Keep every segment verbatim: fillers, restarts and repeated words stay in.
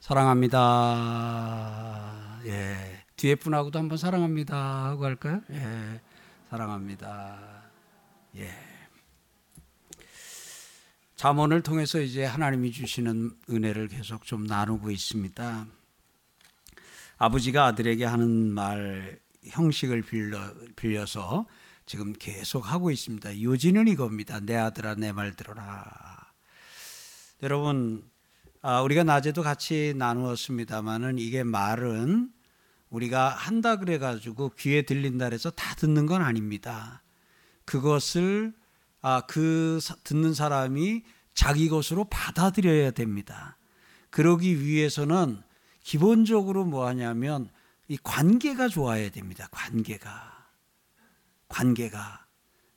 사랑합니다. 예. 뒤에 분하고도 한번 사랑합니다 하고 할까요? 예. 사랑합니다. 예. 잠언을 통해서 이제 하나님이 주시는 은혜를 계속 좀 나누고 있습니다. 아버지가 아들에게 하는 말 형식을 빌려, 빌려서 지금 계속 하고 있습니다. 요지는 이겁니다. 내 아들아 내 말 들어라. 여러분, 아, 우리가 낮에도 같이 나누었습니다만은 이게 말은 우리가 한다 그래가지고 귀에 들린다 그래서 다 듣는 건 아닙니다. 그것을 아, 그 듣는 사람이 자기 것으로 받아들여야 됩니다. 그러기 위해서는 기본적으로 뭐 하냐면 이 관계가 좋아야 됩니다. 관계가. 관계가.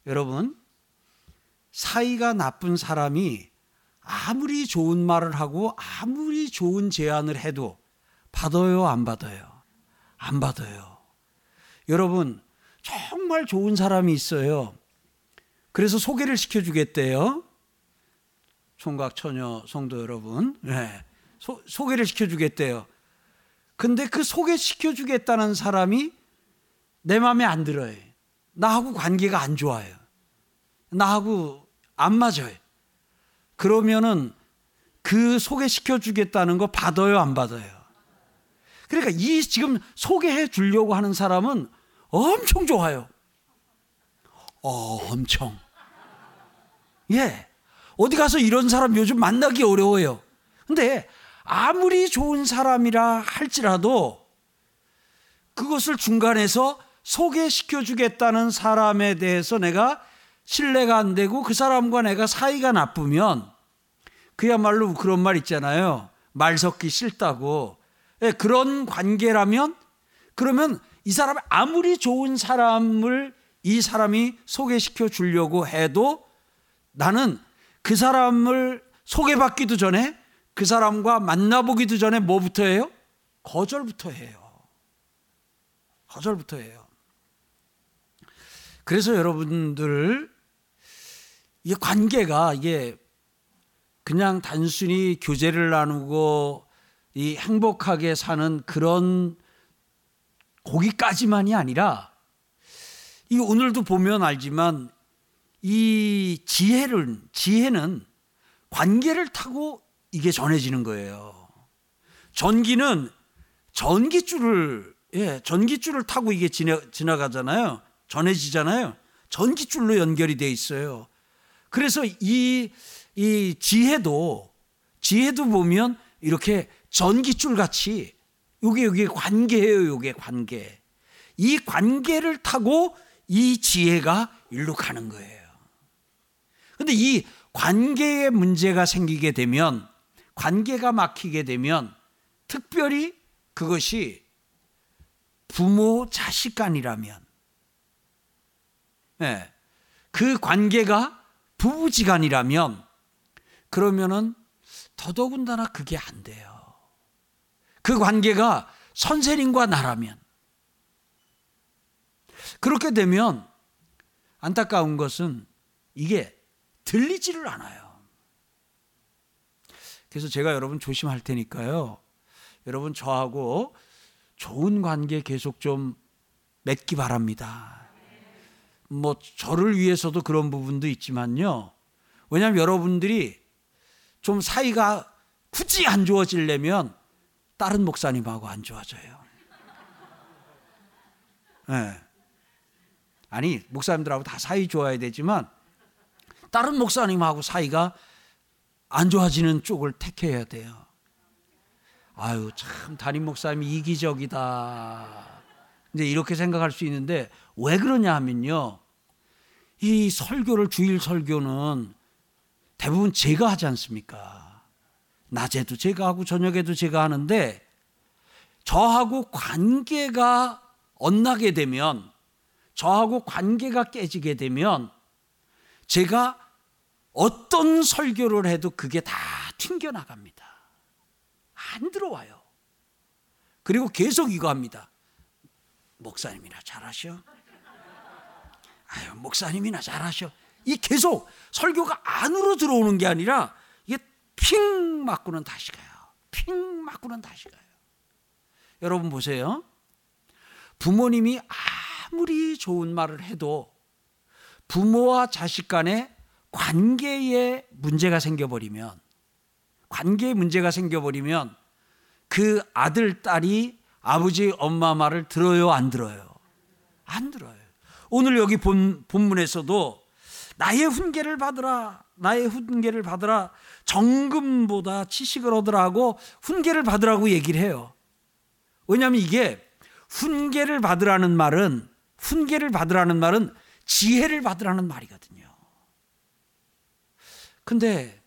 여러분, 사이가 나쁜 사람이 아무리 좋은 말을 하고 아무리 좋은 제안을 해도 받아요, 안 받아요? 안 받아요. 여러분, 정말 좋은 사람이 있어요. 그래서 소개를 시켜주겠대요. 총각, 처녀, 성도 여러분. 네. 소, 소개를 시켜주겠대요. 근데 그 소개시켜주겠다는 사람이 내 마음에 안 들어요. 나하고 관계가 안 좋아요. 나하고 안 맞아요. 그러면은 그 소개시켜주겠다는 거 받아요, 안 받아요? 그러니까 이 지금 소개해 주려고 하는 사람은 엄청 좋아요. 어, 엄청. 예. 어디 가서 이런 사람 요즘 만나기 어려워요. 근데 아무리 좋은 사람이라 할지라도 그것을 중간에서 소개시켜주겠다는 사람에 대해서 내가 신뢰가 안 되고 그 사람과 내가 사이가 나쁘면 그야말로 그런 말 있잖아요. 말 섞기 싫다고. 예, 그런 관계라면 그러면 이 사람이 아무리 좋은 사람을 이 사람이 소개시켜 주려고 해도 나는 그 사람을 소개받기도 전에 그 사람과 만나보기도 전에 뭐부터 해요? 거절부터 해요. 거절부터 해요. 그래서 여러분들 이 관계가 이게 그냥 단순히 교제를 나누고 이 행복하게 사는 그런 거기까지만이 아니라 이 오늘도 보면 알지만 이 지혜를 지혜는 관계를 타고 이게 전해지는 거예요. 전기는 전기줄을 예, 전기줄을 타고 이게 지나, 지나가잖아요. 전해지잖아요. 전기줄로 연결이 돼 있어요. 그래서 이, 이 지혜도 지혜도 보면 이렇게 전기줄 같이 요게 요게 관계예요. 요게 관계. 이 관계를 타고 이 지혜가 일로 가는 거예요. 근데 이 관계에 문제가 생기게 되면 관계가 막히게 되면 특별히 그것이 부모 자식 간이라면 네. 그 관계가 부부지간이라면 그러면은 더더군다나 그게 안 돼요. 그 관계가 선생님과 나라면 그렇게 되면 안타까운 것은 이게 들리지를 않아요. 그래서 제가 여러분 조심할 테니까요. 여러분 저하고 좋은 관계 계속 좀 맺기 바랍니다. 뭐 저를 위해서도 그런 부분도 있지만요. 왜냐하면 여러분들이 좀 사이가 굳이 안 좋아지려면 다른 목사님하고 안 좋아져요. 네. 아니 목사님들하고 다 사이 좋아야 되지만 다른 목사님하고 사이가 안 좋아지는 쪽을 택해야 돼요. 아유 참 담임 목사님이 이기적이다. 이제 이렇게 생각할 수 있는데 왜 그러냐 하면요. 이 설교를 주일 설교는 대부분 제가 하지 않습니까? 낮에도 제가 하고 저녁에도 제가 하는데 저하고 관계가 엇나게 되면 저하고 관계가 깨지게 되면 제가 어떤 설교를 해도 그게 다 튕겨나갑니다. 안 들어와요. 그리고 계속 이거 합니다. 목사님이나 잘하셔. 아유, 목사님이나 잘하셔. 이 계속 설교가 안으로 들어오는 게 아니라 이게 핑 맞고는 다시 가요. 핑 맞고는 다시 가요. 여러분 보세요. 부모님이 아무리 좋은 말을 해도 부모와 자식 간의 관계에 문제가 생겨버리면 관계에 문제가 생겨버리면 그 아들, 딸이 아버지, 엄마 말을 들어요, 안 들어요? 안 들어요. 오늘 여기 본, 본문에서도 나의 훈계를 받으라, 나의 훈계를 받으라, 정금보다 지식을 얻으라고 훈계를 받으라고 얘기를 해요. 왜냐하면 이게 훈계를 받으라는 말은 훈계를 받으라는 말은 지혜를 받으라는 말이거든요. 근데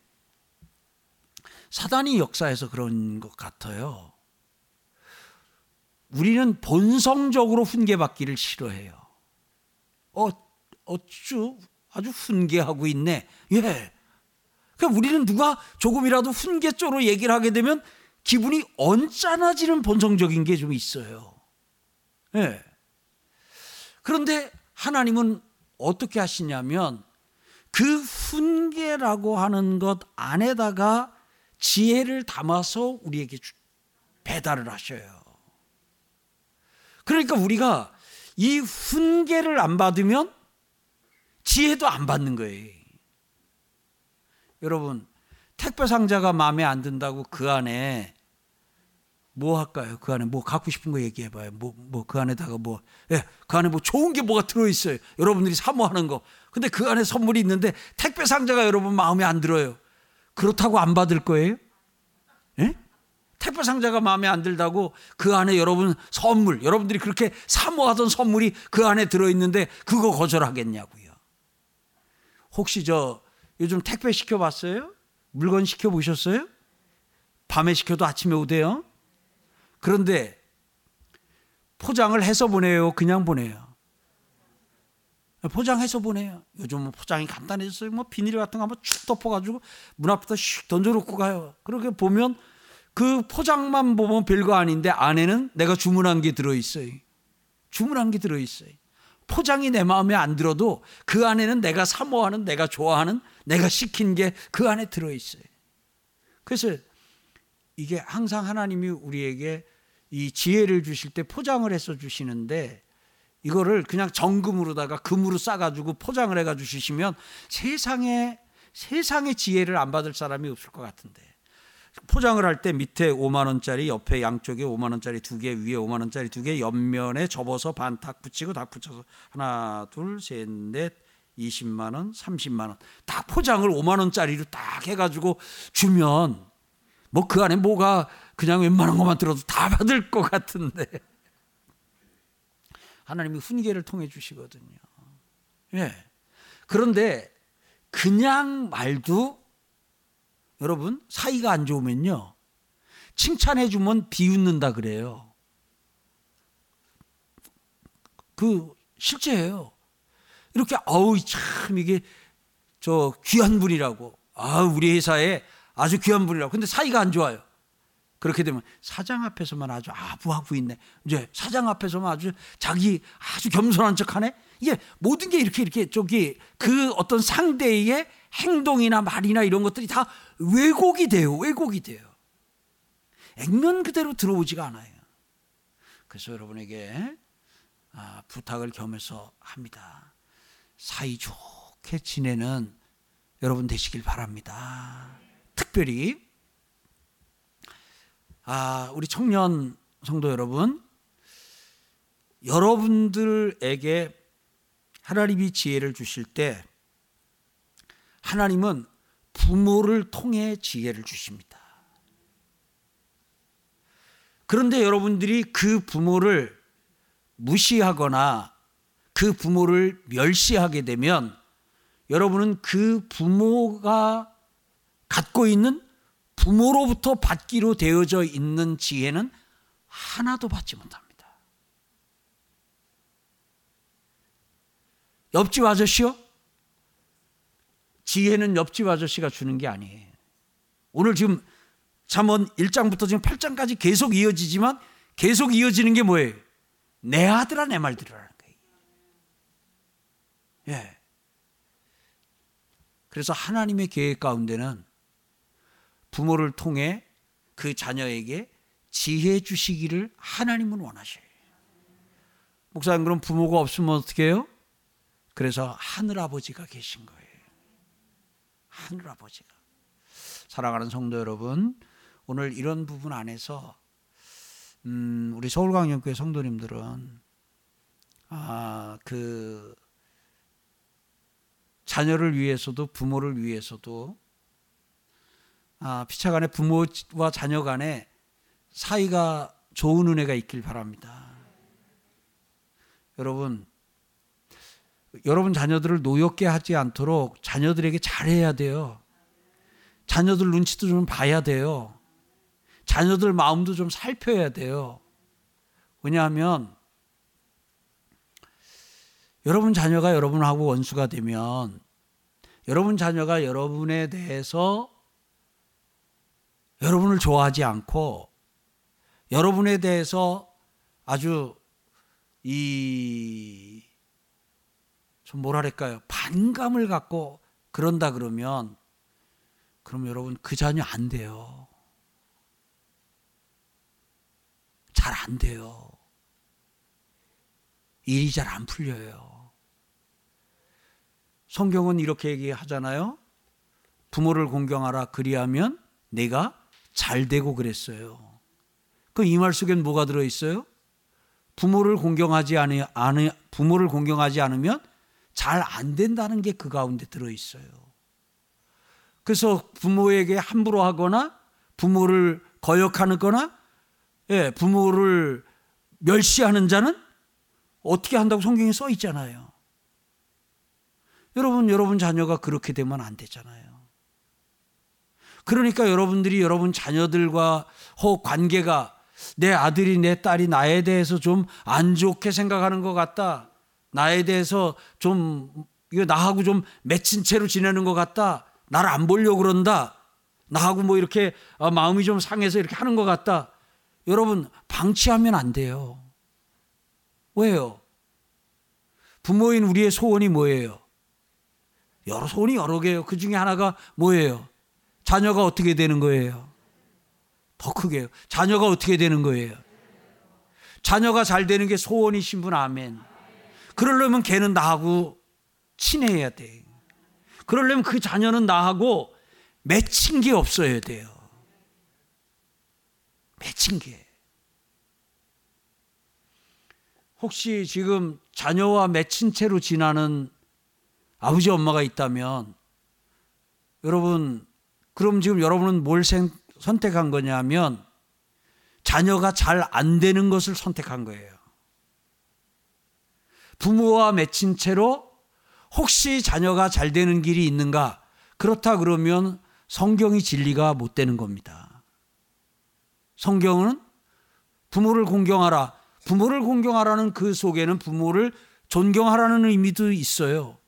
사단이 역사에서 그런 것 같아요. 우리는 본성적으로 훈계받기를 싫어해요. 어, 어쭈 아주 훈계하고 있네. 예. 그러니까 우리는 누가 조금이라도 훈계조로 얘기를 하게 되면 기분이 언짢아지는 본성적인 게 좀 있어요. 예. 그런데 하나님은 어떻게 하시냐면 그 훈계라고 하는 것 안에다가 지혜를 담아서 우리에게 배달을 하셔요. 그러니까 우리가 이 훈계를 안 받으면 지혜도 안 받는 거예요. 여러분, 택배 상자가 마음에 안 든다고 그 안에 뭐 할까요? 그 안에 뭐 갖고 싶은 거 얘기해봐요. 뭐, 뭐 그 안에다가 뭐, 예, 그 안에 뭐 좋은 게 뭐가 들어있어요. 여러분들이 사모하는 거. 근데 그 안에 선물이 있는데 택배 상자가 여러분 마음에 안 들어요. 그렇다고 안 받을 거예요? 예? 택배 상자가 마음에 안 들다고 그 안에 여러분 선물, 여러분들이 그렇게 사모하던 선물이 그 안에 들어있는데 그거 거절하겠냐고요. 혹시 저 요즘 택배 시켜봤어요? 물건 시켜보셨어요? 밤에 시켜도 아침에 오대요. 그런데 포장을 해서 보내요? 그냥 보내요? 포장해서 보내요. 요즘은 포장이 간단해졌어요. 뭐 비닐 같은 거 한번 쭉 덮어가지고 문 앞에다 슉 던져놓고 가요. 그렇게 보면 그 포장만 보면 별거 아닌데 안에는 내가 주문한 게 들어있어요. 주문한 게 들어있어요. 포장이 내 마음에 안 들어도 그 안에는 내가 사모하는, 내가 좋아하는, 내가 시킨 게 그 안에 들어있어요. 그래서 이게 항상 하나님이 우리에게 이 지혜를 주실 때 포장을 해서 주시는데 이거를 그냥 정금으로다가 금으로 싸가지고 포장을 해가 주시면 세상에, 세상에 지혜를 안 받을 사람이 없을 것 같은데. 포장을 할 때 밑에 오만 원짜리, 옆에 양쪽에 오만 원짜리 두 개, 위에 오만 원짜리 두 개, 옆면에 접어서 반 딱 붙이고 다 붙여서 하나, 둘, 셋, 넷, 이십만 원, 삼십만 원. 다 포장을 오만 원짜리로 딱 해가지고 주면 뭐 그 안에 뭐가 그냥 웬만한 것만 들어도 다 받을 것 같은데. 하나님이 훈계를 통해 주시거든요. 예. 그런데 그냥 말도 여러분, 사이가 안 좋으면요, 칭찬해 주면 비웃는다 그래요. 그 실제예요. 이렇게 아우 참 이게 저 귀한 분이라고, 아 우리 회사에 아주 귀한 분이라고. 근데 사이가 안 좋아요. 그렇게 되면 사장 앞에서만 아주 아부하고 있네. 이제 사장 앞에서만 아주 자기 아주 겸손한 척하네. 이게 모든 게 이렇게 이렇게 저기 그 어떤 상대의 행동이나 말이나 이런 것들이 다 왜곡이 돼요. 왜곡이 돼요. 액면 그대로 들어오지가 않아요. 그래서 여러분에게 아, 부탁을 겸해서 합니다. 사이좋게 지내는 여러분 되시길 바랍니다. 특별히 아, 우리 청년 성도 여러분, 여러분들에게 하나님이 지혜를 주실 때 하나님은 부모를 통해 지혜를 주십니다. 그런데 여러분들이 그 부모를 무시하거나 그 부모를 멸시하게 되면 여러분은 그 부모가 갖고 있는 부모로부터 받기로 되어져 있는 지혜는 하나도 받지 못합니다. 옆집 아저씨요? 지혜는 옆집 아저씨가 주는 게 아니에요. 오늘 지금 잠언 일 장부터 지금 팔 장까지 계속 이어지지만 계속 이어지는 게 뭐예요? 내 아들아 내 말 들으라는 거예요. 예. 그래서 하나님의 계획 가운데는 부모를 통해 그 자녀에게 지혜 주시기를 하나님은 원하셔요. 목사님, 그럼 부모가 없으면 어떻게 해요? 그래서 하늘아버지가 계신 거예요. 하늘아버지가. 사랑하는 성도 여러분, 오늘 이런 부분 안에서 음, 우리 서울광염교회 성도님들은 아, 그 자녀를 위해서도 부모를 위해서도 아, 피차간에 부모와 자녀 간에 사이가 좋은 은혜가 있길 바랍니다. 여러분, 여러분 자녀들을 노엽게 하지 않도록 자녀들에게 잘해야 돼요. 자녀들 눈치도 좀 봐야 돼요. 자녀들 마음도 좀 살펴야 돼요. 왜냐하면 여러분 자녀가 여러분하고 원수가 되면 여러분 자녀가 여러분에 대해서 여러분을 좋아하지 않고 여러분에 대해서 아주 이 좀 뭐랄까요? 반감을 갖고 그런다 그러면 그럼 여러분 그 자녀 안 돼요. 잘 안 돼요. 일이 잘 안 풀려요. 성경은 이렇게 얘기하잖아요. 부모를 공경하라 그리하면 내가 잘 되고 그랬어요. 그럼 이 말 속엔 뭐가 들어있어요? 부모를 공경하지 아니, 아니, 부모를 공경하지 않으면 잘 안 된다는 게 그 가운데 들어있어요. 그래서 부모에게 함부로 하거나 부모를 거역하는 거나 예, 부모를 멸시하는 자는 어떻게 한다고 성경에 써 있잖아요. 여러분, 여러분 자녀가 그렇게 되면 안 되잖아요. 그러니까 여러분들이 여러분 자녀들과 혹 관계가 내 아들이 내 딸이 나에 대해서 좀 안 좋게 생각하는 것 같다. 나에 대해서 좀 이거 나하고 좀 맺힌 채로 지내는 것 같다. 나를 안 보려고 그런다. 나하고 뭐 이렇게 마음이 좀 상해서 이렇게 하는 것 같다. 여러분, 방치하면 안 돼요. 왜요? 부모인 우리의 소원이 뭐예요? 여러 소원이 여러 개예요. 그 중에 하나가 뭐예요? 자녀가 어떻게 되는 거예요? 더 크게요. 자녀가 어떻게 되는 거예요? 자녀가 잘 되는 게 소원이신 분 아멘. 그러려면 걔는 나하고 친해야 돼. 그러려면 그 자녀는 나하고 맺힌 게 없어야 돼요. 맺힌 게. 혹시 지금 자녀와 맺힌 채로 지나는 아버지 엄마가 있다면 여러분, 그럼 지금 여러분은 뭘 생 선택한 거냐면 자녀가 잘 안 되는 것을 선택한 거예요. 부모와 맺힌 채로 혹시 자녀가 잘 되는 길이 있는가? 그렇다 그러면 성경이 진리가 못 되는 겁니다. 성경은 부모를 공경하라. 부모를 공경하라는 그 속에는 부모를 존경하라는 의미도 있어요.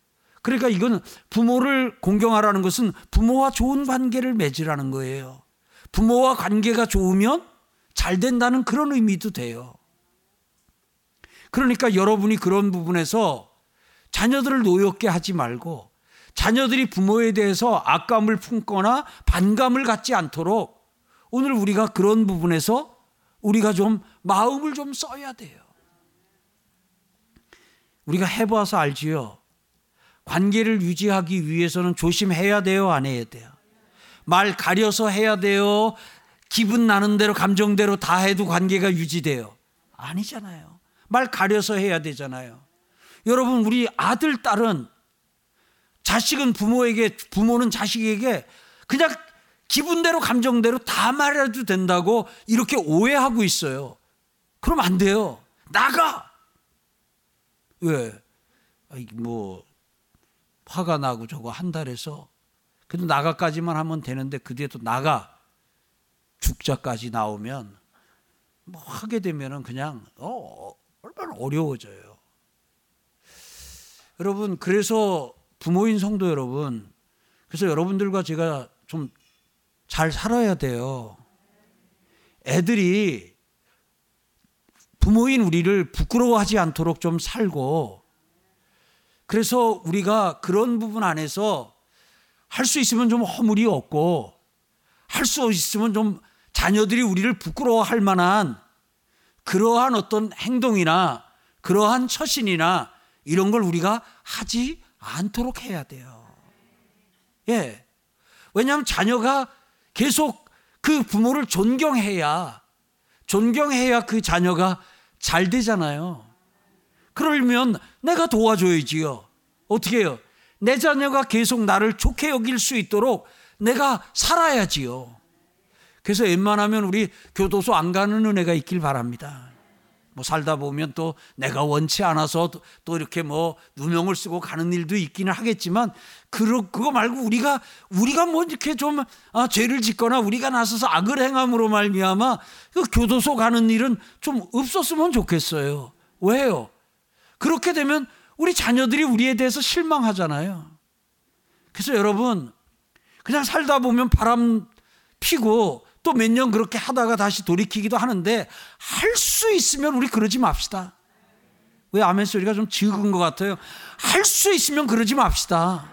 그러니까 이건 부모를 공경하라는 것은 부모와 좋은 관계를 맺으라는 거예요. 부모와 관계가 좋으면 잘 된다는 그런 의미도 돼요. 그러니까 여러분이 그런 부분에서 자녀들을 노엽게 하지 말고 자녀들이 부모에 대해서 악감을 품거나 반감을 갖지 않도록 오늘 우리가 그런 부분에서 우리가 좀 마음을 좀 써야 돼요. 우리가 해봐서 알지요. 관계를 유지하기 위해서는 조심해야 돼요, 안 해야 돼요? 말 가려서 해야 돼요? 기분 나는 대로 감정대로 다 해도 관계가 유지돼요? 아니잖아요. 말 가려서 해야 되잖아요. 여러분, 우리 아들 딸은 자식은 부모에게 부모는 자식에게 그냥 기분대로 감정대로 다 말해도 된다고 이렇게 오해하고 있어요. 그럼 안 돼요. 나가. 왜? 뭐 화가 나고 저거 한다래서 그래도 나가까지만 하면 되는데 그 뒤에 또 나가 죽자까지 나오면 뭐 하게 되면은 그냥 어, 얼마나 어려워져요. 여러분, 그래서 부모인 성도 여러분, 그래서 여러분들과 제가 좀 잘 살아야 돼요. 애들이 부모인 우리를 부끄러워하지 않도록 좀 살고, 그래서 우리가 그런 부분 안에서 할 수 있으면 좀 허물이 없고 할 수 있으면 좀 자녀들이 우리를 부끄러워할 만한 그러한 어떤 행동이나 그러한 처신이나 이런 걸 우리가 하지 않도록 해야 돼요. 예. 왜냐하면 자녀가 계속 그 부모를 존경해야 존경해야 그 자녀가 잘 되잖아요. 그러면 내가 도와줘야지요. 어떻게 해요? 내 자녀가 계속 나를 좋게 여길 수 있도록 내가 살아야지요. 그래서 웬만하면 우리 교도소 안 가는 은혜가 있길 바랍니다. 뭐 살다 보면 또 내가 원치 않아서 또 이렇게 뭐 누명을 쓰고 가는 일도 있기는 하겠지만 그러, 그거 말고 우리가 우리가 뭐 이렇게 좀 아, 죄를 짓거나 우리가 나서서 악을 행함으로 말미암아 그 교도소 가는 일은 좀 없었으면 좋겠어요. 왜요? 그렇게 되면 우리 자녀들이 우리에 대해서 실망하잖아요. 그래서 여러분 그냥 살다 보면 바람 피고 또 몇 년 그렇게 하다가 다시 돌이키기도 하는데 할 수 있으면 우리 그러지 맙시다. 왜 아멘 소리가 좀 적은 것 같아요. 할 수 있으면 그러지 맙시다.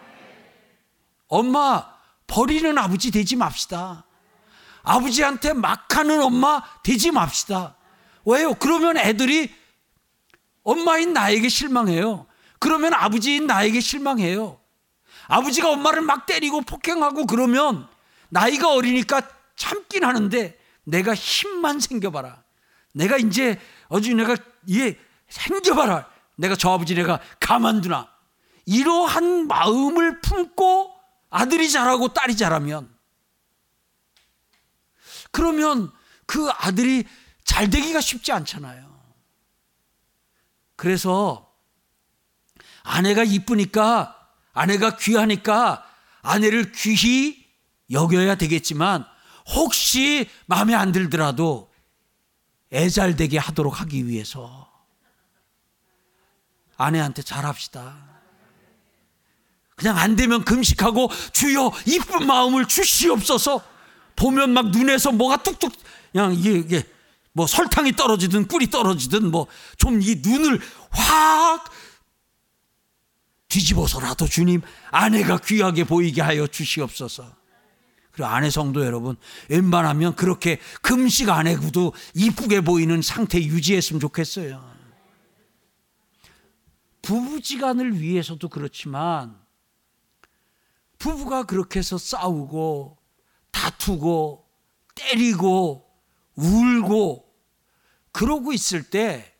엄마 버리는 아버지 되지 맙시다. 아버지한테 막하는 엄마 되지 맙시다. 왜요? 그러면 애들이 엄마인 나에게 실망해요. 그러면 아버지인 나에게 실망해요. 아버지가 엄마를 막 때리고 폭행하고 그러면 나이가 어리니까 참긴 하는데 내가 힘만 생겨봐라. 내가 이제 어제 내가 예 생겨봐라. 내가 저 아버지 내가 가만두나. 이러한 마음을 품고 아들이 자라고 딸이 자라면 그러면 그 아들이 잘 되기가 쉽지 않잖아요. 그래서 아내가 이쁘니까 아내가 귀하니까 아내를 귀히 여겨야 되겠지만 혹시 마음에 안 들더라도 애 잘 되게 하도록 하기 위해서 아내한테 잘합시다. 그냥 안 되면 금식하고 주여 이쁜 마음을 주시옵소서. 보면 막 눈에서 뭐가 뚝뚝 그냥 이게, 이게 뭐 설탕이 떨어지든 꿀이 떨어지든 뭐 좀 이 눈을 확 뒤집어서라도 주님 아내가 귀하게 보이게 하여 주시옵소서. 그리고 아내 성도 여러분 웬만하면 그렇게 금식 안 해도 이쁘게 보이는 상태 유지했으면 좋겠어요. 부부지간을 위해서도 그렇지만 부부가 그렇게 해서 싸우고 다투고 때리고 울고 그러고 있을 때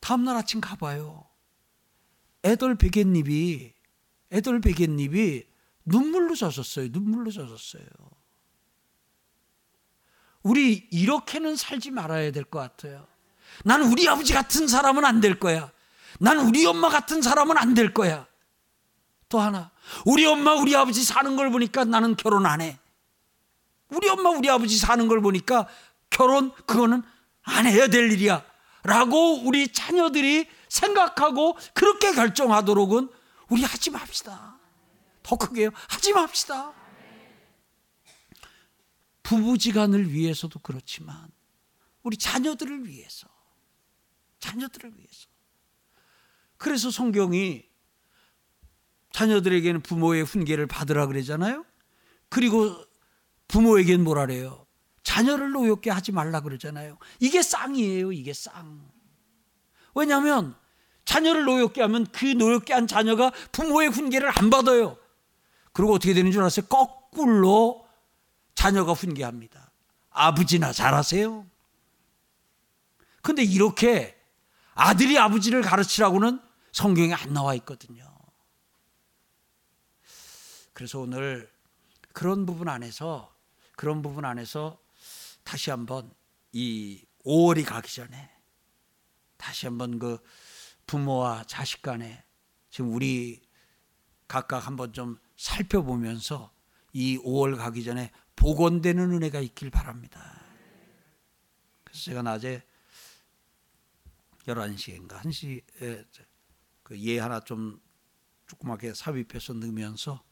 다음날 아침 가봐요. 애들 베갯잎이 애들 베갯잎이 눈물로 젖었어요. 눈물로 젖었어요. 우리 이렇게는 살지 말아야 될 것 같아요. 난 우리 아버지 같은 사람은 안 될 거야. 난 우리 엄마 같은 사람은 안 될 거야. 또 하나 우리 엄마 우리 아버지 사는 걸 보니까 나는 결혼 안 해. 우리 엄마 우리 아버지 사는 걸 보니까 결혼 그거는 안 해야 될 일이야 라고 우리 자녀들이 생각하고 그렇게 결정하도록은 우리 하지 맙시다. 더 크게요. 하지 맙시다. 부부지간을 위해서도 그렇지만 우리 자녀들을 위해서 자녀들을 위해서 그래서 성경이 자녀들에게는 부모의 훈계를 받으라 그러잖아요. 그리고 부모에게는 뭐라 그래요? 자녀를 노엽게 하지 말라 그러잖아요. 이게 쌍이에요. 이게 쌍. 왜냐하면 자녀를 노엽게 하면 그 노엽게 한 자녀가 부모의 훈계를 안 받아요. 그리고 어떻게 되는 줄 아세요? 거꾸로 자녀가 훈계합니다. 아버지나 잘하세요. 그런데 이렇게 아들이 아버지를 가르치라고는 성경에 안 나와 있거든요. 그래서 오늘 그런 부분 안에서 그런 부분 안에서 다시 한번 이 오월이 가기 전에 다시 한번 그 부모와 자식 간에 지금 우리 각각 한번 좀 살펴보면서 이 오월 가기 전에 복원되는 은혜가 있길 바랍니다. 그래서 제가 낮에 열한 시인가 한 시에 그 예 하나 좀 조그맣게 삽입해서 넣으면서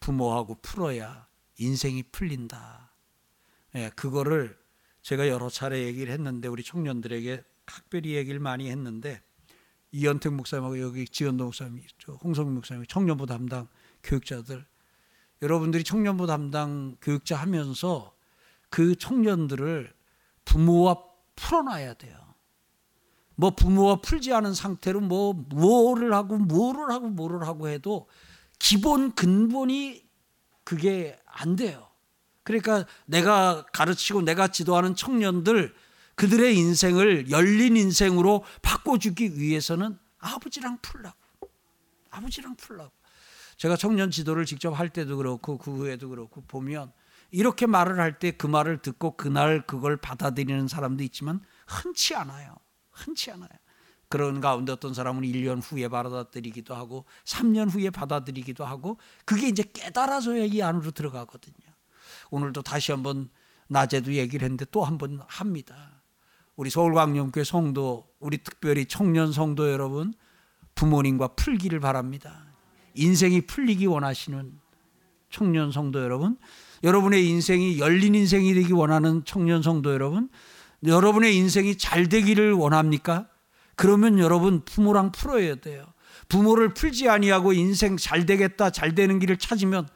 부모하고 풀어야 인생이 풀린다. 예, 그거를 제가 여러 차례 얘기를 했는데 우리 청년들에게 각별히 얘기를 많이 했는데 이현택 목사님하고 여기 지현도 목사님, 홍성민 목사님, 청년부 담당 교육자들 여러분들이 청년부 담당 교육자 하면서 그 청년들을 부모와 풀어놔야 돼요. 뭐 부모와 풀지 않은 상태로 뭐 뭐를 하고 뭐를 하고 뭐를 하고 해도 기본 근본이 그게 안 돼요. 그러니까 내가 가르치고 내가 지도하는 청년들, 그들의 인생을 열린 인생으로 바꿔주기 위해서는 아버지랑 풀라고. 아버지랑 풀라고. 제가 청년 지도를 직접 할 때도 그렇고 그 후에도 그렇고 보면 이렇게 말을 할 때 그 말을 듣고 그날 그걸 받아들이는 사람도 있지만 흔치 않아요. 흔치 않아요. 그런 가운데 어떤 사람은 일 년 후에 받아들이기도 하고 삼 년 후에 받아들이기도 하고 그게 이제 깨달아져야 이 안으로 들어가거든요. 오늘도 다시 한번 낮에도 얘기를 했는데 또 한번 합니다. 우리 서울광염교회 성도, 우리 특별히 청년 성도 여러분, 부모님과 풀기를 바랍니다. 인생이 풀리기 원하시는 청년 성도 여러분, 여러분의 인생이 열린 인생이 되기 원하는 청년 성도 여러분, 여러분의 인생이 잘 되기를 원합니까? 그러면 여러분 부모랑 풀어야 돼요. 부모를 풀지 아니하고 인생 잘 되겠다, 잘 되는 길을 찾으면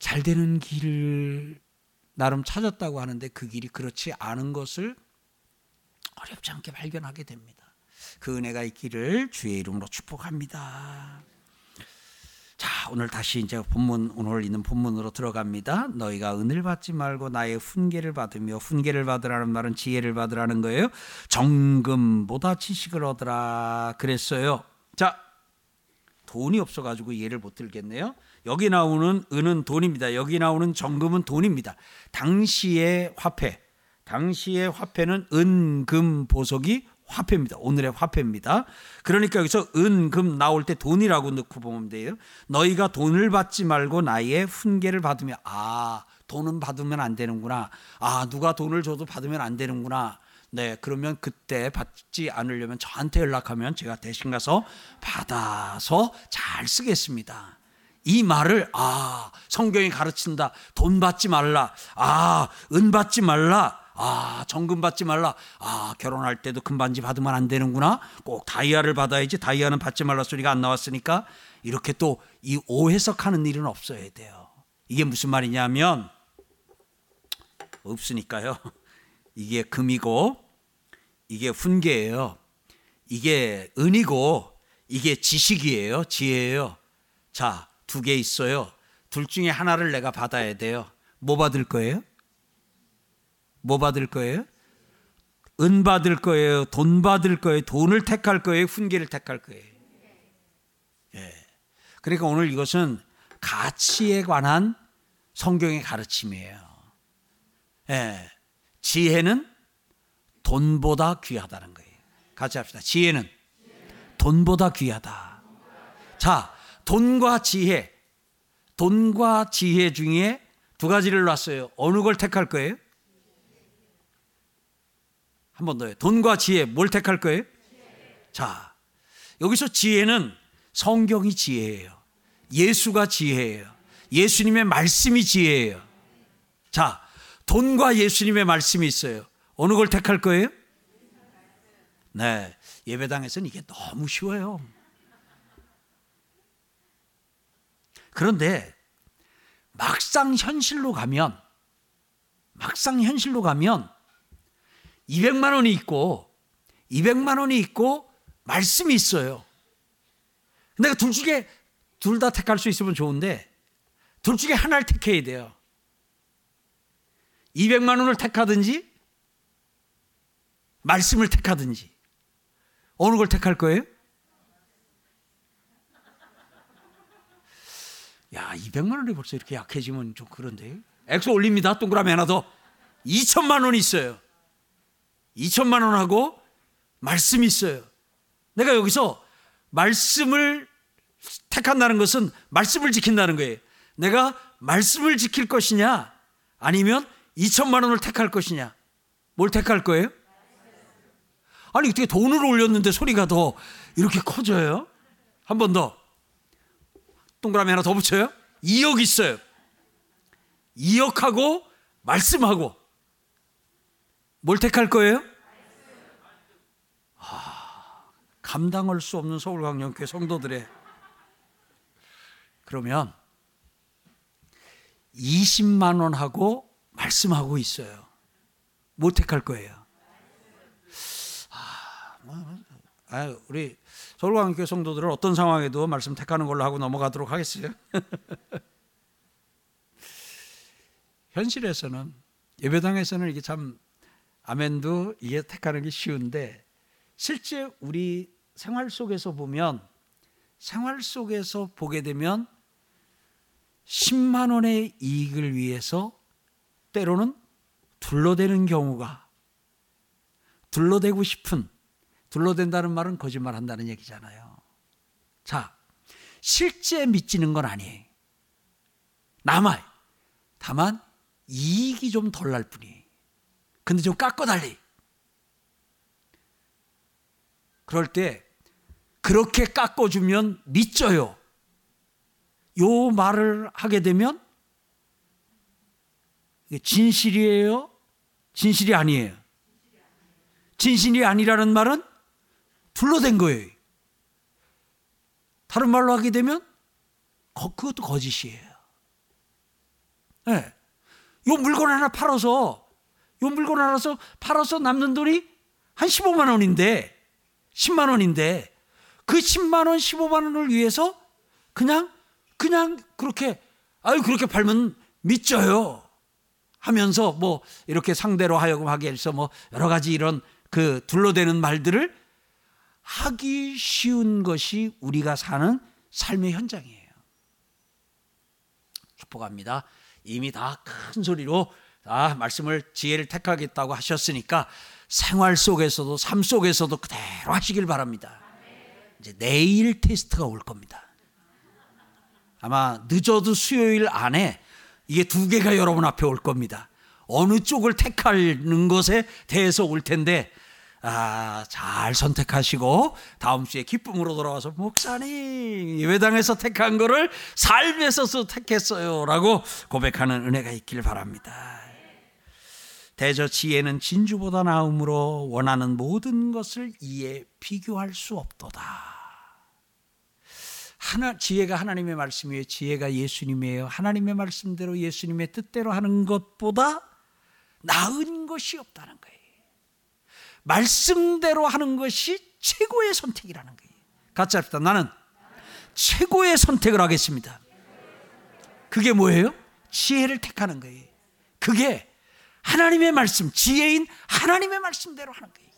잘 되는 길을 나름 찾았다고 하는데 그 길이 그렇지 않은 것을 어렵지 않게 발견하게 됩니다. 그 은혜가 있기를 주의 이름으로 축복합니다. 자, 오늘 다시 이제 본문, 오늘 있는 본문으로 들어갑니다. 너희가 은을 받지 말고 나의 훈계를 받으며, 훈계를 받으라는 말은 지혜를 받으라는 거예요. 정금보다 지식을 얻으라 그랬어요. 자, 돈이 없어가지고 이해를 못 들겠네요. 여기 나오는 은은 돈입니다. 여기 나오는 정금은 돈입니다. 당시의 화폐, 당시의 화폐는 은금 보석이 화폐입니다. 오늘의 화폐입니다. 그러니까 여기서 은, 금 나올 때 돈이라고 넣고 보면 돼요. 너희가 돈을 받지 말고 나의 훈계를 받으며, 아, 돈은 받으면 안 되는구나. 아, 누가 돈을 줘도 받으면 안 되는구나. 네, 그러면 그때 받지 않으려면 저한테 연락하면 제가 대신 가서 받아서 잘 쓰겠습니다. 이 말을, 아, 성경이 가르친다. 돈 받지 말라. 아, 은 받지 말라. 아, 정금 받지 말라. 아, 결혼할 때도 금반지 받으면 안 되는구나. 꼭 다이아를 받아야지. 다이아는 받지 말라 소리가 안 나왔으니까. 이렇게 또 이 오해석하는 일은 없어야 돼요. 이게 무슨 말이냐면, 없으니까요. 이게 금이고, 이게 훈계예요. 이게 은이고, 이게 지식이에요. 지혜예요. 자, 두 개 있어요. 둘 중에 하나를 내가 받아야 돼요. 뭐 받을 거예요? 뭐 받을 거예요? 은 받을 거예요? 돈 받을 거예요? 돈을 택할 거예요? 훈계를 택할 거예요? 예. 그러니까 오늘 이것은 가치에 관한 성경의 가르침이에요. 예. 지혜는 돈보다 귀하다는 거예요. 같이 합시다. 지혜는 돈보다 귀하다. 자, 돈과 지혜, 돈과 지혜 중에 두 가지를 놨어요. 어느 걸 택할 거예요? 한 번 더요. 돈과 지혜, 뭘 택할 거예요? 지혜. 자, 여기서 지혜는 성경이 지혜예요. 예수가 지혜예요. 예수님의 말씀이 지혜예요. 자, 돈과 예수님의 말씀이 있어요. 어느 걸 택할 거예요? 네, 예배당에서는 이게 너무 쉬워요. 그런데 막상 현실로 가면, 막상 현실로 가면 이백만 원이 있고 이백만 원이 있고 말씀이 있어요. 내가 둘 중에 둘 다 택할 수 있으면 좋은데 둘 중에 하나를 택해야 돼요. 이백만 원을 택하든지 말씀을 택하든지. 어느 걸 택할 거예요? 야, 이백만 원이 벌써 이렇게 약해지면 좀 그런데. 엑소 올립니다. 동그라미 하나 더. 이천만 원이 있어요. 이천만 원하고 말씀이 있어요. 내가 여기서 말씀을 택한다는 것은 말씀을 지킨다는 거예요. 내가 말씀을 지킬 것이냐 아니면 이천만 원을 택할 것이냐. 뭘 택할 거예요? 아니, 어떻게 돈을 올렸는데 소리가 더 이렇게 커져요? 한 번 더. 동그라미 하나 더 붙여요. 이억 있어요. 이억하고 말씀하고. 뭘 택할 거예요? 아, 감당할 수 없는 서울광염교회 성도들의. 그러면 이십만 원 하고 말씀하고 있어요. 못 택할 거예요. 아, 우리 서울광염교회 성도들은 어떤 상황에도 말씀 택하는 걸로 하고 넘어가도록 하겠어요. 현실에서는, 예배당에서는 이게 참 아멘도 이게 택하는 게 쉬운데, 실제 우리 생활 속에서 보면, 생활 속에서 보게 되면 십만 원의 이익을 위해서 때로는 둘러대는 경우가, 둘러대고 싶은, 둘러댄다는 말은 거짓말한다는 얘기잖아요. 자, 실제 믿지는 건 아니에요. 남아요. 다만 이익이 좀 덜 날 뿐이에요. 근데 좀 깎고 달리. 그럴 때 그렇게 깎아주면 믿져요. 요 말을 하게 되면 진실이에요? 진실이 아니에요? 진실이 아니라는 말은 둘러댄 거예요. 다른 말로 하게 되면 그것도 거짓이에요. 네. 요 물건 하나 팔아서 요 물건 하나 팔아서 남는 돈이 한 십오만 원인데 십만 원인데 그 십만 원, 십오만 원을 위해서 그냥 그냥 그렇게, 아유 그렇게 팔면 믿져요 하면서 뭐 이렇게 상대로 하여금 하게 해서 뭐 여러 가지 이런 그 둘러대는 말들을 하기 쉬운 것이 우리가 사는 삶의 현장이에요. 축복합니다. 이미 다 큰 소리로 아, 말씀을, 지혜를 택하겠다고 하셨으니까 생활 속에서도 삶 속에서도 그대로 하시길 바랍니다. 이제 내일 테스트가 올 겁니다. 아마 늦어도 수요일 안에 이게 두 개가 여러분 앞에 올 겁니다. 어느 쪽을 택하는 것에 대해서 올 텐데, 아, 잘 선택하시고 다음 주에 기쁨으로 돌아와서 목사님 예배당에서 택한 거를 삶에서도 택했어요 라고 고백하는 은혜가 있길 바랍니다. 대저 지혜는 진주보다 나음으로 원하는 모든 것을 이에 비교할 수 없도다. 하나, 지혜가 하나님의 말씀이에요. 지혜가 예수님이에요. 하나님의 말씀대로 예수님의 뜻대로 하는 것보다 나은 것이 없다는 거예요. 말씀대로 하는 것이 최고의 선택이라는 거예요. 같이 합시다. 나는 최고의 선택을 하겠습니다. 그게 뭐예요? 지혜를 택하는 거예요. 그게 하나님의 말씀, 지혜인 하나님의 말씀대로 하는 거예요.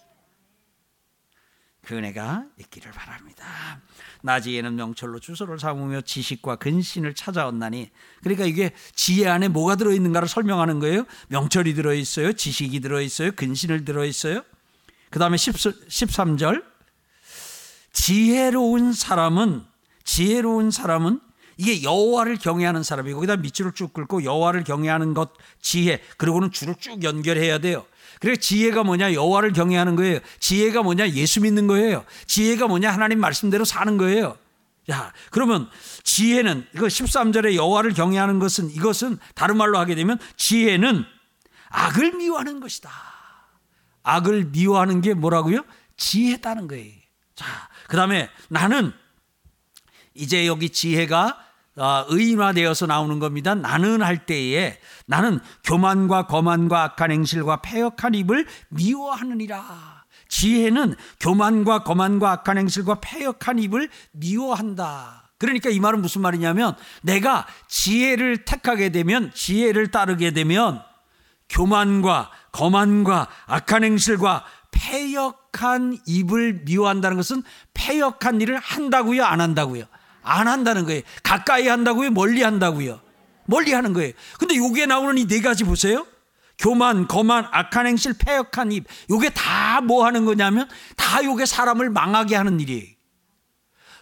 그 은혜가 있기를 바랍니다. 나지혜는 명철로 주소를 삼으며 지식과 근신을 찾아온다니. 그러니까 이게 지혜 안에 뭐가 들어있는가를 설명하는 거예요. 명철이 들어있어요. 지식이 들어있어요. 근신을 들어있어요. 그 다음에 십삼 절, 지혜로운 사람은, 지혜로운 사람은 이게 여호와를 경외하는 사람이고, 거기다 밑줄을 쭉 긁고 여호와를 경외하는 것, 지혜, 그리고는 줄을 쭉 연결해야 돼요. 그래서 지혜가 뭐냐? 여호와를 경외하는 거예요. 지혜가 뭐냐? 예수 믿는 거예요. 지혜가 뭐냐? 하나님 말씀대로 사는 거예요. 자, 그러면 지혜는, 이거 십삼 절에 여호와를 경외하는 것은, 이것은 다른 말로 하게 되면 지혜는 악을 미워하는 것이다. 악을 미워하는 게 뭐라고요? 지혜다는 거예요. 자, 그 다음에 나는, 이제 여기 지혜가 의인화되어서 나오는 겁니다. 나는 할 때에 나는 교만과 거만과 악한 행실과 패역한 입을 미워하느니라. 지혜는 교만과 거만과 악한 행실과 패역한 입을 미워한다. 그러니까 이 말은 무슨 말이냐면, 내가 지혜를 택하게 되면, 지혜를 따르게 되면 교만과 거만과 악한 행실과 패역한 입을 미워한다는 것은 패역한 일을 한다고요? 안 한다고요? 안 한다는 거예요. 가까이 한다고요? 멀리 한다고요? 멀리 하는 거예요. 근데 여기에 나오는 이 네 가지 보세요. 교만, 거만, 악한 행실, 패역한 입. 이게 다 뭐 하는 거냐면 다 이게 사람을 망하게 하는 일이에요.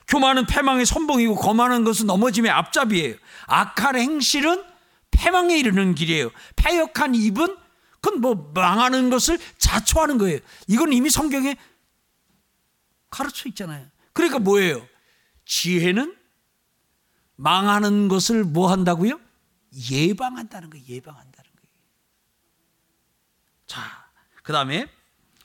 교만은 패망의 선봉이고, 거만한 것은 넘어짐의 앞잡이에요. 악한 행실은 패망에 이르는 길이에요. 패역한 입은 그건 뭐 망하는 것을 자초하는 거예요. 이건 이미 성경에 가르쳐 있잖아요. 그러니까 뭐예요? 지혜는 망하는 것을 뭐 한다고요? 예방한다는 거예요. 예방한다는 거예요. 자, 그 다음에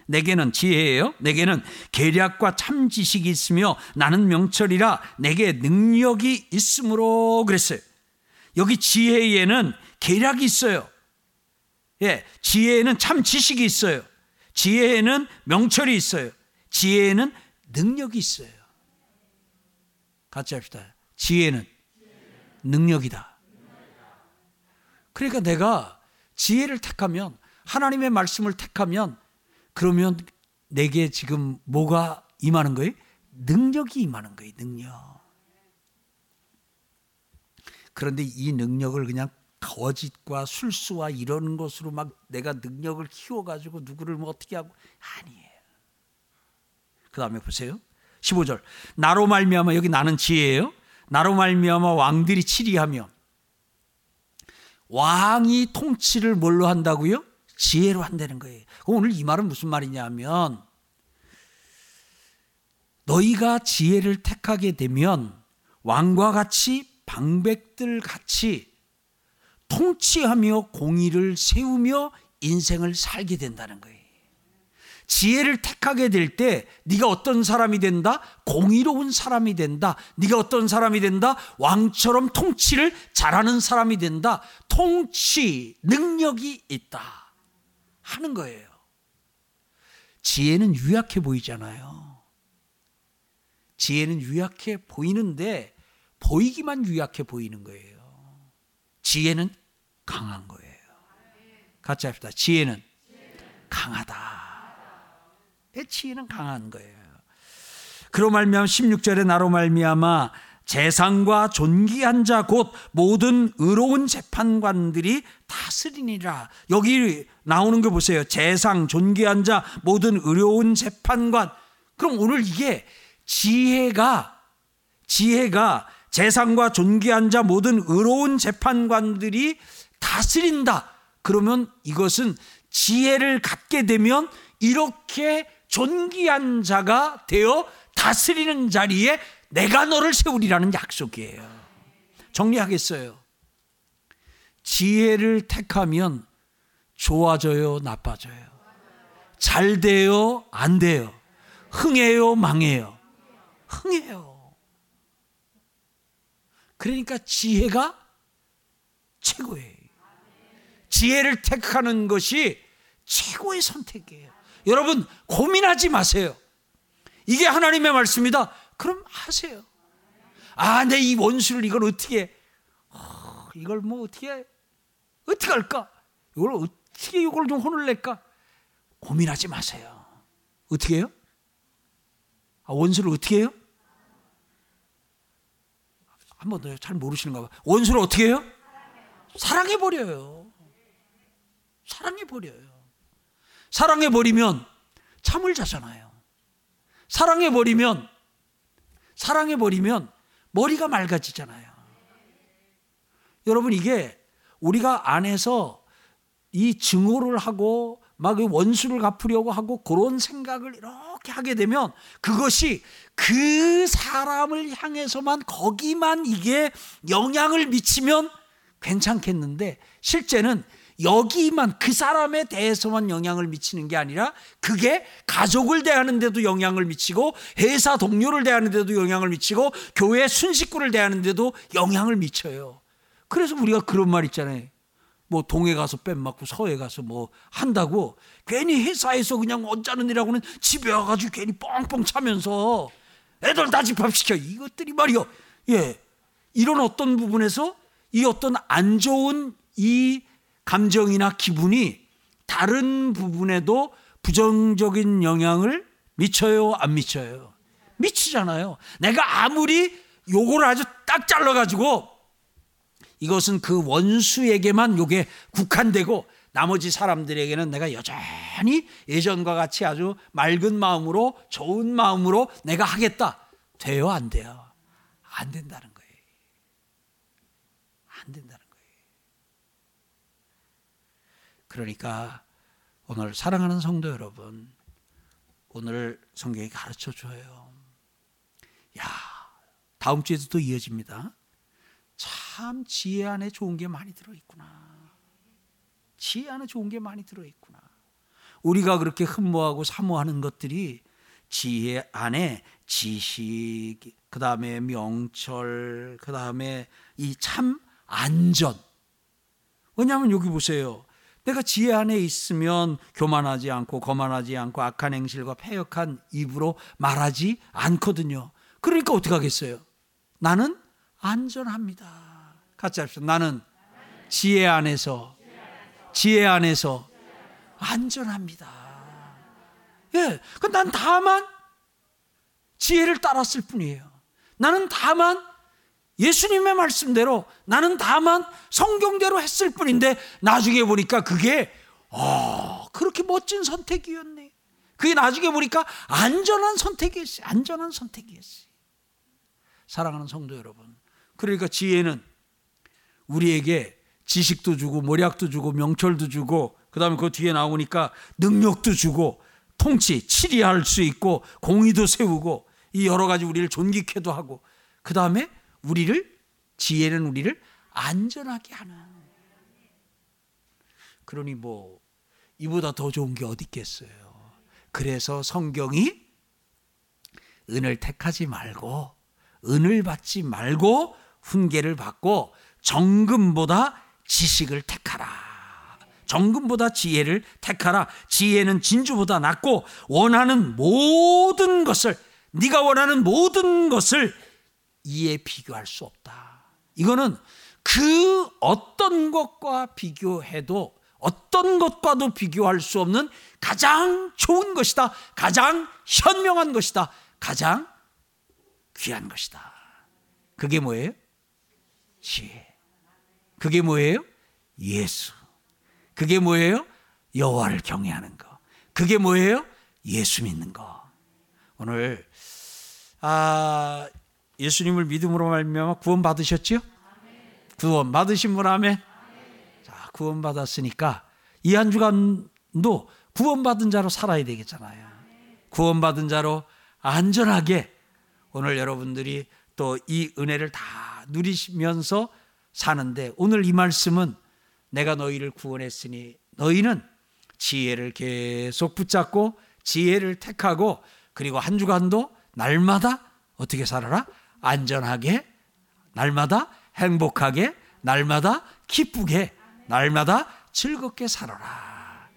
내게는, 지혜예요, 내게는 계략과 참 지식이 있으며 나는 명철이라 내게 능력이 있으므로 그랬어요. 여기 지혜에는 계략이 있어요. 예, 지혜에는 참 지식이 있어요. 지혜에는 명철이 있어요. 지혜에는 능력이 있어요. 같이 합시다. 지혜는 능력이다. 그러니까 내가 지혜를 택하면, 하나님의 말씀을 택하면, 그러면 내게 지금 뭐가 임하는 거예요? 능력이 임하는 거예요. 능력. 그런데 이 능력을 그냥 거짓과 술수와 이런 것으로 막 내가 능력을 키워가지고 누구를 뭐 어떻게 하고, 아니에요. 그 다음에 보세요. 십오 절. 나로 말미암아, 여기 나는 지혜예요. 나로 말미암아 왕들이 치리하며. 왕이 통치를 뭘로 한다고요? 지혜로 한다는 거예요. 오늘 이 말은 무슨 말이냐면, 너희가 지혜를 택하게 되면 왕과 같이, 방백들 같이 통치하며 공의를 세우며 인생을 살게 된다는 거예요. 지혜를 택하게 될 때 네가 어떤 사람이 된다? 공의로운 사람이 된다. 네가 어떤 사람이 된다? 왕처럼 통치를 잘하는 사람이 된다. 통치 능력이 있다 하는 거예요. 지혜는 유약해 보이잖아요. 지혜는 유약해 보이는데 보이기만 유약해 보이는 거예요. 지혜는 강한 거예요. 같이 합시다. 지혜는 강하다. 지혜는 강한 거예요. 그로 말미암아 십육 절에 나로 말미암아 재상과 존귀한 자 곧 모든 의로운 재판관들이 다스리니라. 여기 나오는 거 보세요. 재상, 존귀한 자, 모든 의로운 재판관. 그럼 오늘 이게 지혜가 지혜가 재상과 존귀한 자, 모든 의로운 재판관들이 다스린다. 그러면 이것은 지혜를 갖게 되면 이렇게 존귀한 자가 되어 다스리는 자리에 내가 너를 세우리라는 약속이에요. 정리하겠어요. 지혜를 택하면 좋아져요, 나빠져요? 잘 돼요, 안 돼요? 흥해요, 망해요? 흥해요. 그러니까 지혜가 최고예요. 지혜를 택하는 것이 최고의 선택이에요. 여러분, 고민하지 마세요. 이게 하나님의 말씀이다. 그럼 하세요. 아, 내 이 원수를 이걸 어떻게 해? 어, 이걸 뭐 어떻게 해? 어떻게 할까? 이걸 어떻게 이걸 좀 혼을 낼까? 고민하지 마세요. 어떻게 해요? 아, 원수를 어떻게 해요? 한 번 더 잘 모르시는가 봐. 원수를 어떻게 해요? 사랑해 버려요. 사랑해 버려요. 사랑해버리면 잠을 자잖아요. 사랑해버리면, 사랑해버리면 머리가 맑아지잖아요. 여러분, 이게 우리가 안에서 이 증오를 하고 막 원수를 갚으려고 하고 그런 생각을 이렇게 하게 되면 그것이 그 사람을 향해서만, 거기만 이게 영향을 미치면 괜찮겠는데, 실제는 여기만, 그 사람에 대해서만 영향을 미치는 게 아니라 그게 가족을 대하는 데도 영향을 미치고, 회사 동료를 대하는 데도 영향을 미치고, 교회 순식구를 대하는 데도 영향을 미쳐요. 그래서 우리가 그런 말 있잖아요. 뭐 동해 가서 뺨 맞고 서해 가서 뭐 한다고, 괜히 회사에서 그냥 언짢은 일하고는 집에 와가지고 괜히 뻥뻥 차면서 애들 다 집합시켜, 이것들이 말이요. 예, 이런 어떤 부분에서 이 어떤 안 좋은 이 감정이나 기분이 다른 부분에도 부정적인 영향을 미쳐요, 안 미쳐요? 미치잖아요. 내가 아무리 요거를 아주 딱 잘라가지고 이것은 그 원수에게만 요게 국한되고 나머지 사람들에게는 내가 여전히 예전과 같이 아주 맑은 마음으로, 좋은 마음으로 내가 하겠다. 돼요, 안 돼요? 안 된다는 거예요. 안 된다는 거예요. 그러니까 오늘 사랑하는 성도 여러분, 오늘 성경이 가르쳐줘요. 야, 다음 주에도 또 이어집니다. 참 지혜 안에 좋은 게 많이 들어있구나. 지혜 안에 좋은 게 많이 들어있구나. 우리가 그렇게 흠모하고 사모하는 것들이 지혜 안에 지식, 그 다음에 명철, 그 다음에 이 참 안전. 왜냐하면 여기 보세요. 내가 지혜 안에 있으면 교만하지 않고 거만하지 않고 악한 행실과 패역한 입으로 말하지 않거든요. 그러니까 어떻게 하겠어요? 나는 안전합니다. 같이 합시다. 나는 지혜 안에서 지혜 안에서 안전합니다. 예, 그 난 다만 지혜를 따랐을 뿐이에요. 나는 다만 예수님의 말씀대로, 나는 다만 성경대로 했을 뿐인데 나중에 보니까 그게 어, 그렇게 멋진 선택이었네. 그게 나중에 보니까 안전한 선택이었지. 안전한 선택이었지. 사랑하는 성도 여러분, 그러니까 지혜는 우리에게 지식도 주고 모략도 주고 명철도 주고 그 다음에 그 뒤에 나오니까 능력도 주고 통치, 치리할 수 있고 공의도 세우고 이 여러 가지 우리를 존귀케도 하고 그 다음에 우리를, 지혜는 우리를 안전하게 하는. 그러니 뭐 이보다 더 좋은 게 어디 있겠어요. 그래서 성경이 은을 택하지 말고 은을 받지 말고 훈계를 받고 정금보다 지식을 택하라. 정금보다 지혜를 택하라. 지혜는 진주보다 낫고 원하는 모든 것을, 네가 원하는 모든 것을 이에 비교할 수 없다. 이거는 그 어떤 것과 비교해도, 어떤 것과도 비교할 수 없는 가장 좋은 것이다. 가장 현명한 것이다. 가장 귀한 것이다. 그게 뭐예요? 지혜. 그게 뭐예요? 예수. 그게 뭐예요? 여호와를 경외하는 거. 그게 뭐예요? 예수 믿는 거. 오늘 아, 예수님을 믿음으로 말미암아 구원 받으셨지요? 구원 받으신 분 아멘. 자, 구원 받았으니까 이 한 주간도 구원 받은 자로 살아야 되겠잖아요. 구원 받은 자로 안전하게 오늘 여러분들이 또 이 은혜를 다 누리시면서 사는데, 오늘 이 말씀은 내가 너희를 구원했으니 너희는 지혜를 계속 붙잡고 지혜를 택하고 그리고 한 주간도 날마다 어떻게 살아라? 안전하게, 날마다 행복하게, 날마다 기쁘게, 날마다 즐겁게 살아라.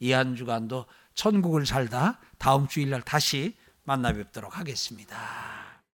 이 한 주간도 천국을 살다 다음 주일날 다시 만나 뵙도록 하겠습니다.